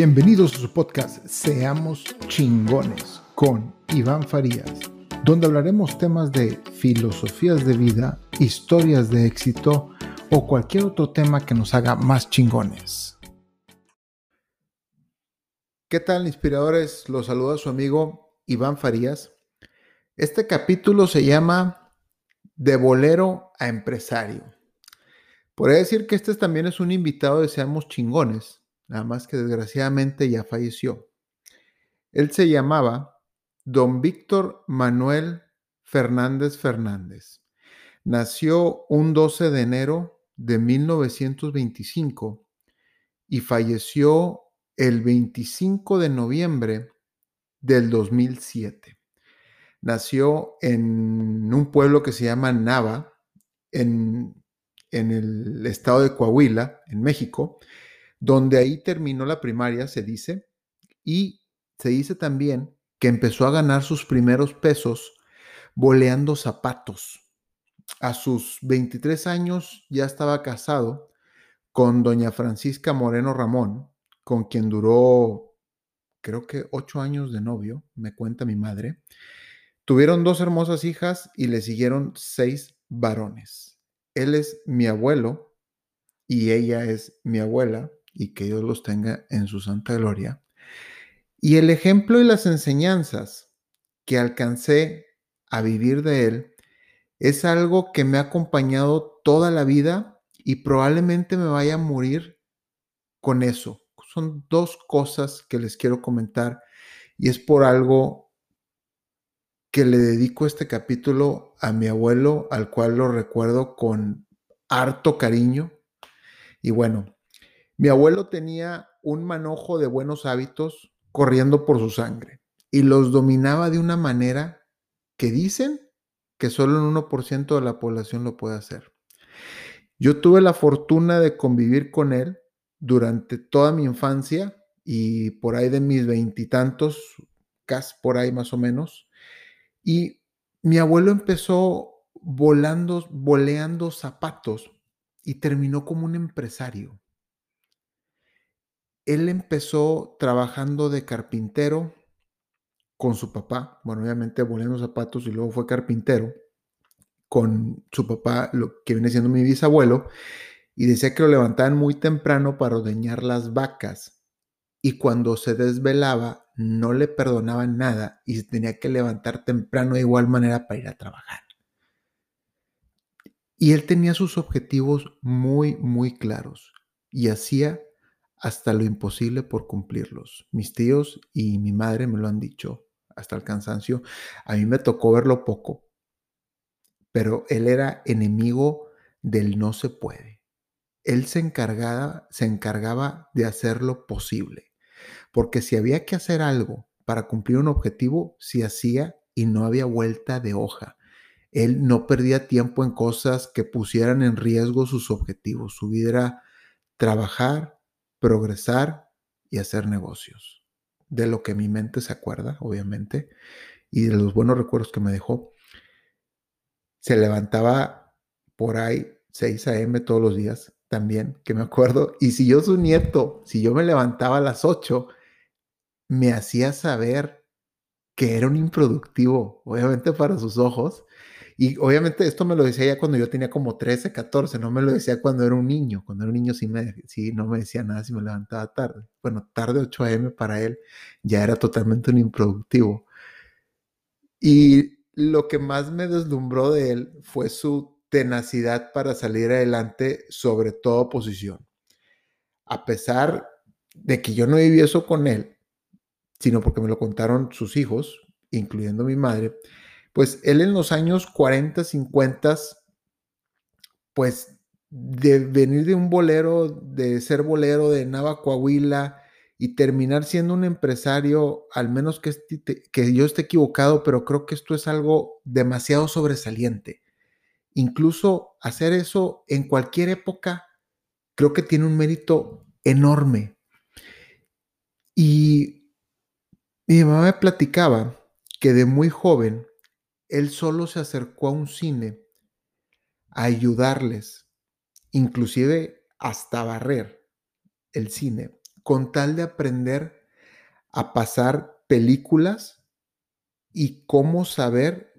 Bienvenidos a su podcast Seamos Chingones con Iván Farías, donde hablaremos temas de filosofías de vida, historias de éxito o cualquier otro tema que nos haga más chingones. ¿Qué tal, inspiradores? Los saluda su amigo Iván Farías. Este capítulo se llama De bolero a empresario. Podría decir que este también es un invitado de Seamos Chingones, nada más que desgraciadamente ya falleció. Él se llamaba Don Víctor Manuel Fernández Fernández. Nació un 12 de enero de 1925 y falleció el 25 de noviembre del 2007. Nació en un pueblo que se llama Nava, en el estado de Coahuila, en México, donde ahí terminó la primaria, se dice, y se dice también que empezó a ganar sus primeros pesos boleando zapatos. A sus 23 años ya estaba casado con doña Francisca Moreno Ramón, con quien duró, creo que 8 años de novio, me cuenta mi madre. Tuvieron 2 hermosas hijas y le siguieron 6 varones. Él es mi abuelo y ella es mi abuela, y que Dios los tenga en su santa gloria. Y el ejemplo y las enseñanzas que alcancé a vivir de él es algo que me ha acompañado toda la vida y probablemente me vaya a morir con eso. Son 2 cosas que les quiero comentar y es por algo que le dedico este capítulo a mi abuelo, al cual lo recuerdo con harto cariño. Y bueno, mi abuelo tenía un manojo de buenos hábitos corriendo por su sangre y los dominaba de una manera que dicen que solo un 1% de la población lo puede hacer. Yo tuve la fortuna de convivir con él durante toda mi infancia y por ahí de mis 20 y tantos, casi por ahí más o menos. Y mi abuelo empezó boleando zapatos y terminó como un empresario. Él empezó trabajando de carpintero con su papá, bueno, obviamente boleando zapatos, y luego fue carpintero con su papá, lo que viene siendo mi bisabuelo. Y decía que lo levantaban muy temprano para ordeñar las vacas y cuando se desvelaba no le perdonaban nada y se tenía que levantar temprano de igual manera para ir a trabajar. Y él tenía sus objetivos muy, muy claros y hacía hasta lo imposible por cumplirlos. Mis tíos y mi madre me lo han dicho hasta el cansancio. A mí me tocó verlo poco, pero él era enemigo del no se puede. Él se encargaba de hacer lo posible, porque si había que hacer algo para cumplir un objetivo, se hacía y no había vuelta de hoja. Él no perdía tiempo en cosas que pusieran en riesgo sus objetivos. Su vida era trabajar, progresar y hacer negocios. De lo que mi mente se acuerda, obviamente, y de los buenos recuerdos que me dejó. Se levantaba por ahí 6 a.m. todos los días, también, que me acuerdo, y si yo su nieto, si yo me levantaba a las 8, me hacía saber que era un improductivo, obviamente para sus ojos, y obviamente esto me lo decía ya cuando yo tenía como 13, 14, no me lo decía cuando era un niño sí no me decía nada si me levantaba tarde, bueno, tarde 8 a.m. para él ya era totalmente un improductivo, y lo que más me deslumbró de él fue su tenacidad para salir adelante sobre toda oposición. A pesar de que yo no viví eso con él, sino porque me lo contaron sus hijos, incluyendo mi madre, pues él en los años 40, 50, pues de venir de un bolero, de ser bolero de Nava, Coahuila, y terminar siendo un empresario, al menos que yo esté equivocado, pero creo que esto es algo demasiado sobresaliente. Incluso hacer eso en cualquier época, creo que tiene un mérito enorme. Y mi mamá me platicaba que de muy joven, él solo se acercó a un cine a ayudarles, inclusive hasta barrer el cine con tal de aprender a pasar películas y cómo saber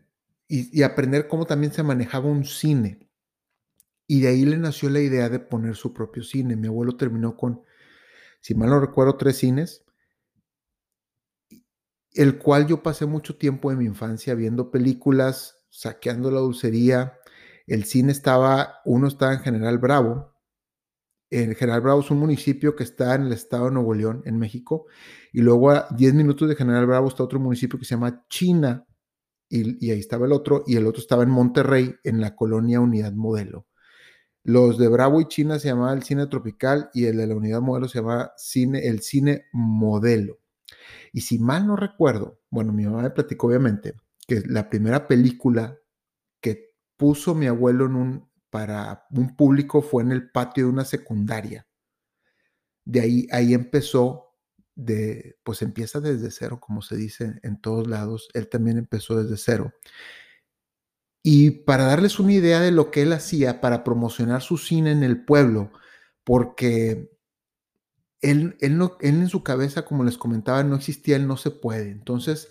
y aprender cómo también se manejaba un cine. Y de ahí le nació la idea de poner su propio cine. Mi abuelo terminó con, si mal no recuerdo, 3 cines, el cual yo pasé mucho tiempo en mi infancia viendo películas, saqueando la dulcería. El cine estaba en General Bravo. El General Bravo es un municipio que está en el estado de Nuevo León, en México. Y luego a 10 minutos de General Bravo está otro municipio que se llama China. Y ahí estaba el otro. Y el otro estaba en Monterrey, en la colonia Unidad Modelo. Los de Bravo y China se llamaba el Cine Tropical y el de la Unidad Modelo se llamaba el Cine Modelo. Y si mal no recuerdo, bueno, mi mamá me platicó obviamente que la primera película que puso mi abuelo para un público fue en el patio de una secundaria. De ahí empezó, pues empieza desde cero, como se dice en todos lados. Él también empezó desde cero. Y para darles una idea de lo que él hacía para promocionar su cine en el pueblo, porque él en su cabeza, como les comentaba, no existía el no se puede. Entonces,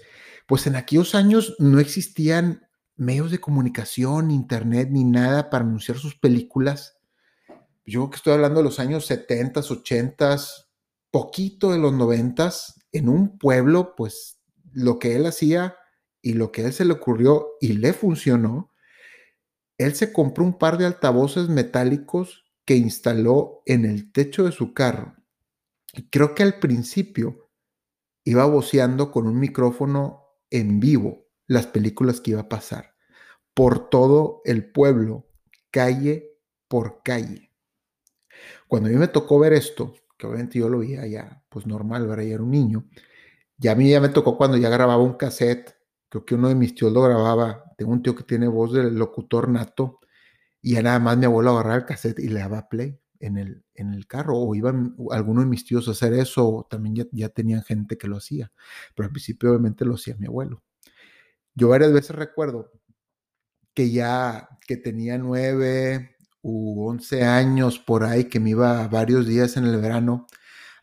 pues en aquellos años no existían medios de comunicación, internet, ni nada para anunciar sus películas. Yo que estoy hablando de los años 70s, 80s, poquito de los 90s, en un pueblo, pues lo que él hacía y lo que a él se le ocurrió y le funcionó, él se compró un par de altavoces metálicos que instaló en el techo de su carro. Y creo que al principio iba voceando con un micrófono en vivo las películas que iba a pasar por todo el pueblo, calle por calle. Cuando a mí me tocó ver esto, que obviamente yo lo veía ya, pues normal, ¿verdad? Ya era un niño. Ya a mí ya me tocó cuando ya grababa un cassette. Creo que uno de mis tíos lo grababa. Tengo un tío que tiene voz de locutor nato y ya nada más mi abuelo agarraba el cassette y le daba play en el carro. O iban algunos de mis tíos a hacer eso, o también ya tenían gente que lo hacía. Pero al principio obviamente lo hacía mi abuelo. Yo varias veces recuerdo que que tenía 9 u 11 años por ahí, que me iba varios días en el verano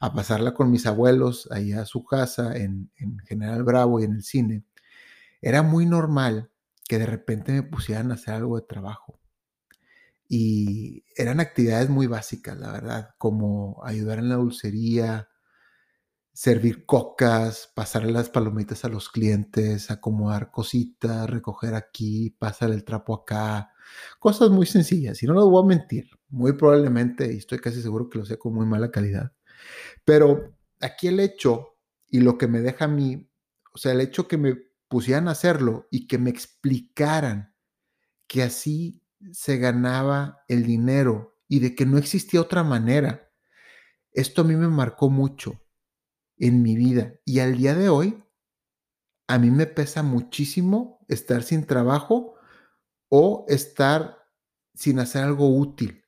a pasarla con mis abuelos allá a su casa en General Bravo y en el cine. Era muy normal que de repente me pusieran a hacer algo de trabajo. Y eran actividades muy básicas, la verdad, como ayudar en la dulcería, servir cocas, pasar las palomitas a los clientes, acomodar cositas, recoger aquí, pasar el trapo acá. Cosas muy sencillas, y no lo voy a mentir. Muy probablemente, y estoy casi seguro que lo sé con muy mala calidad. Pero aquí el hecho, y lo que me deja a mí, o sea, el hecho que me pusieran a hacerlo y que me explicaran que así se ganaba el dinero y de que no existía otra manera. Esto a mí me marcó mucho en mi vida y al día de hoy a mí me pesa muchísimo estar sin trabajo o estar sin hacer algo útil.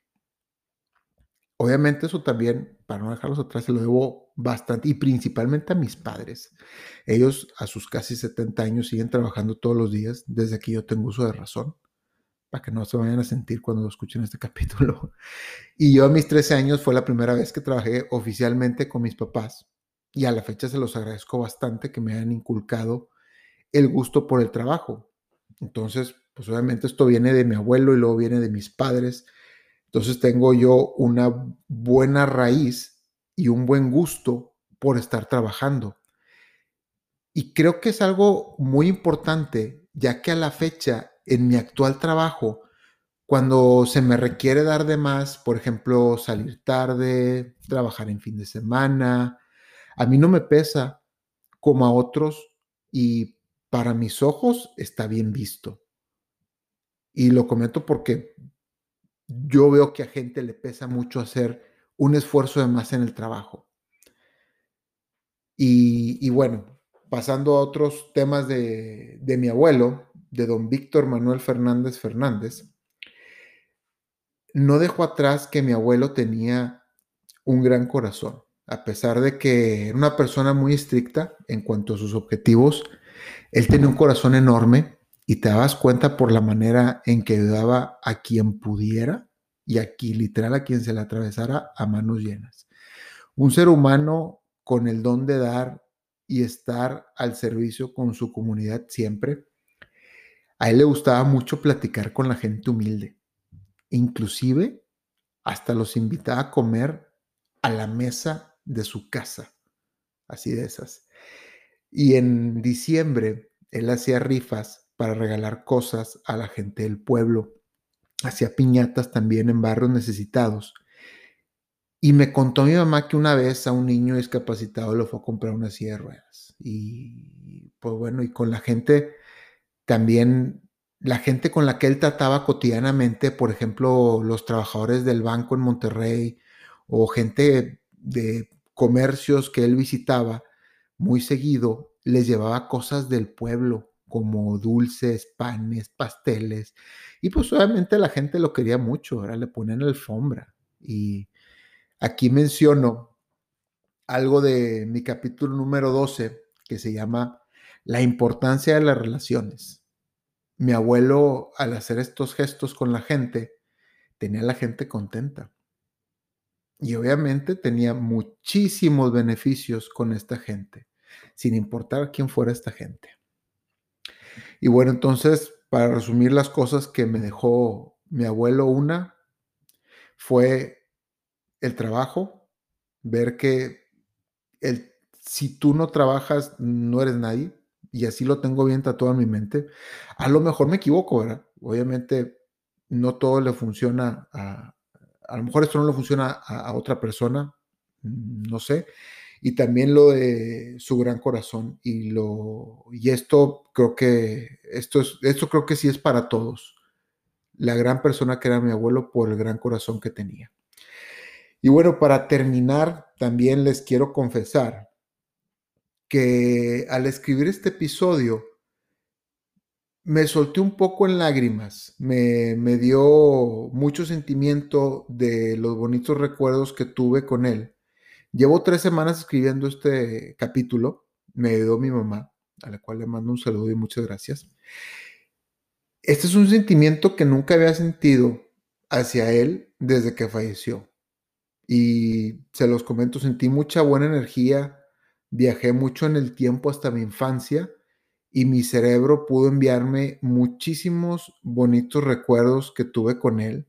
Obviamente eso también, para no dejarlos atrás, se lo debo bastante y principalmente a mis padres. Ellos a sus casi 70 años siguen trabajando todos los días desde que yo tengo uso de razón, para que no se vayan a sentir cuando lo escuchen este capítulo. Y yo a mis 13 años fue la primera vez que trabajé oficialmente con mis papás y a la fecha se los agradezco bastante que me hayan inculcado el gusto por el trabajo. Entonces, pues obviamente esto viene de mi abuelo y luego viene de mis padres. Entonces tengo yo una buena raíz y un buen gusto por estar trabajando. Y creo que es algo muy importante, ya que a la fecha, en mi actual trabajo, cuando se me requiere dar de más, por ejemplo, salir tarde, trabajar en fin de semana, a mí no me pesa como a otros y para mis ojos está bien visto. Y lo comento porque yo veo que a gente le pesa mucho hacer un esfuerzo de más en el trabajo. Y bueno, pasando a otros temas de mi abuelo, de don Víctor Manuel Fernández Fernández, no dejó atrás que mi abuelo tenía un gran corazón, a pesar de que era una persona muy estricta en cuanto a sus objetivos. Él tenía un corazón enorme. Y te dabas cuenta por la manera en que ayudaba a quien pudiera y a quien literal a quien se le atravesara a manos llenas. Un ser humano con el don de dar y estar al servicio con su comunidad siempre. A él le gustaba mucho platicar con la gente humilde. Inclusive, hasta los invitaba a comer a la mesa de su casa. Así de esas. Y en diciembre, él hacía rifas para regalar cosas a la gente del pueblo. Hacía piñatas también en barrios necesitados. Y me contó mi mamá que una vez a un niño discapacitado le fue a comprar una silla de ruedas. Y pues bueno, y con la gente también, la gente con la que él trataba cotidianamente, por ejemplo, los trabajadores del banco en Monterrey o gente de comercios que él visitaba muy seguido, les llevaba cosas del pueblo, como dulces, panes, pasteles. Y pues obviamente la gente lo quería mucho, ahora le ponían alfombra. Y aquí menciono algo de mi capítulo número 12, que se llama La importancia de las relaciones. Mi abuelo, al hacer estos gestos con la gente, tenía a la gente contenta. Y obviamente tenía muchísimos beneficios con esta gente, sin importar quién fuera esta gente. Y bueno, entonces, para resumir las cosas que me dejó mi abuelo, una fue el trabajo, ver que si tú no trabajas, no eres nadie, y así lo tengo bien tatuado en mi mente. A lo mejor me equivoco, ¿verdad? Obviamente no todo le funciona a lo mejor esto no le funciona a otra persona, no sé. Y también lo de su gran corazón y esto creo que sí es para todos. La gran persona que era mi abuelo por el gran corazón que tenía. Y bueno, para terminar, también les quiero confesar que al escribir este episodio me solté un poco en lágrimas, me dio mucho sentimiento de los bonitos recuerdos que tuve con él. Llevo 3 semanas escribiendo este capítulo, me ayudó mi mamá, a la cual le mando un saludo y muchas gracias. Este es un sentimiento que nunca había sentido hacia él desde que falleció. Y se los comento, sentí mucha buena energía, viajé mucho en el tiempo hasta mi infancia y mi cerebro pudo enviarme muchísimos bonitos recuerdos que tuve con él.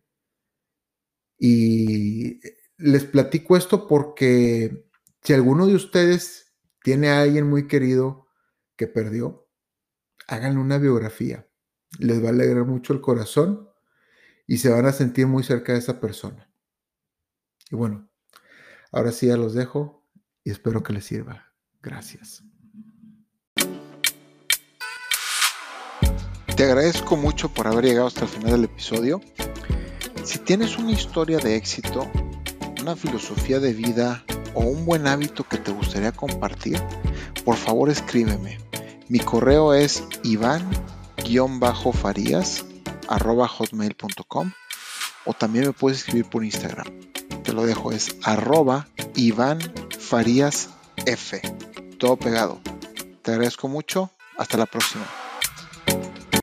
Y les platico esto porque si alguno de ustedes tiene a alguien muy querido que perdió, háganle una biografía. Les va a alegrar mucho el corazón y se van a sentir muy cerca de esa persona. Y bueno, ahora sí ya los dejo y espero que les sirva. Gracias. Te agradezco mucho por haber llegado hasta el final del episodio. Si tienes una historia de éxito, una filosofía de vida o un buen hábito que te gustaría compartir, por favor escríbeme. Mi correo es ivan-farias@hotmail.com o también me puedes escribir por Instagram. Te lo dejo, es @ivanfariasf, todo pegado. Te agradezco mucho, hasta la próxima.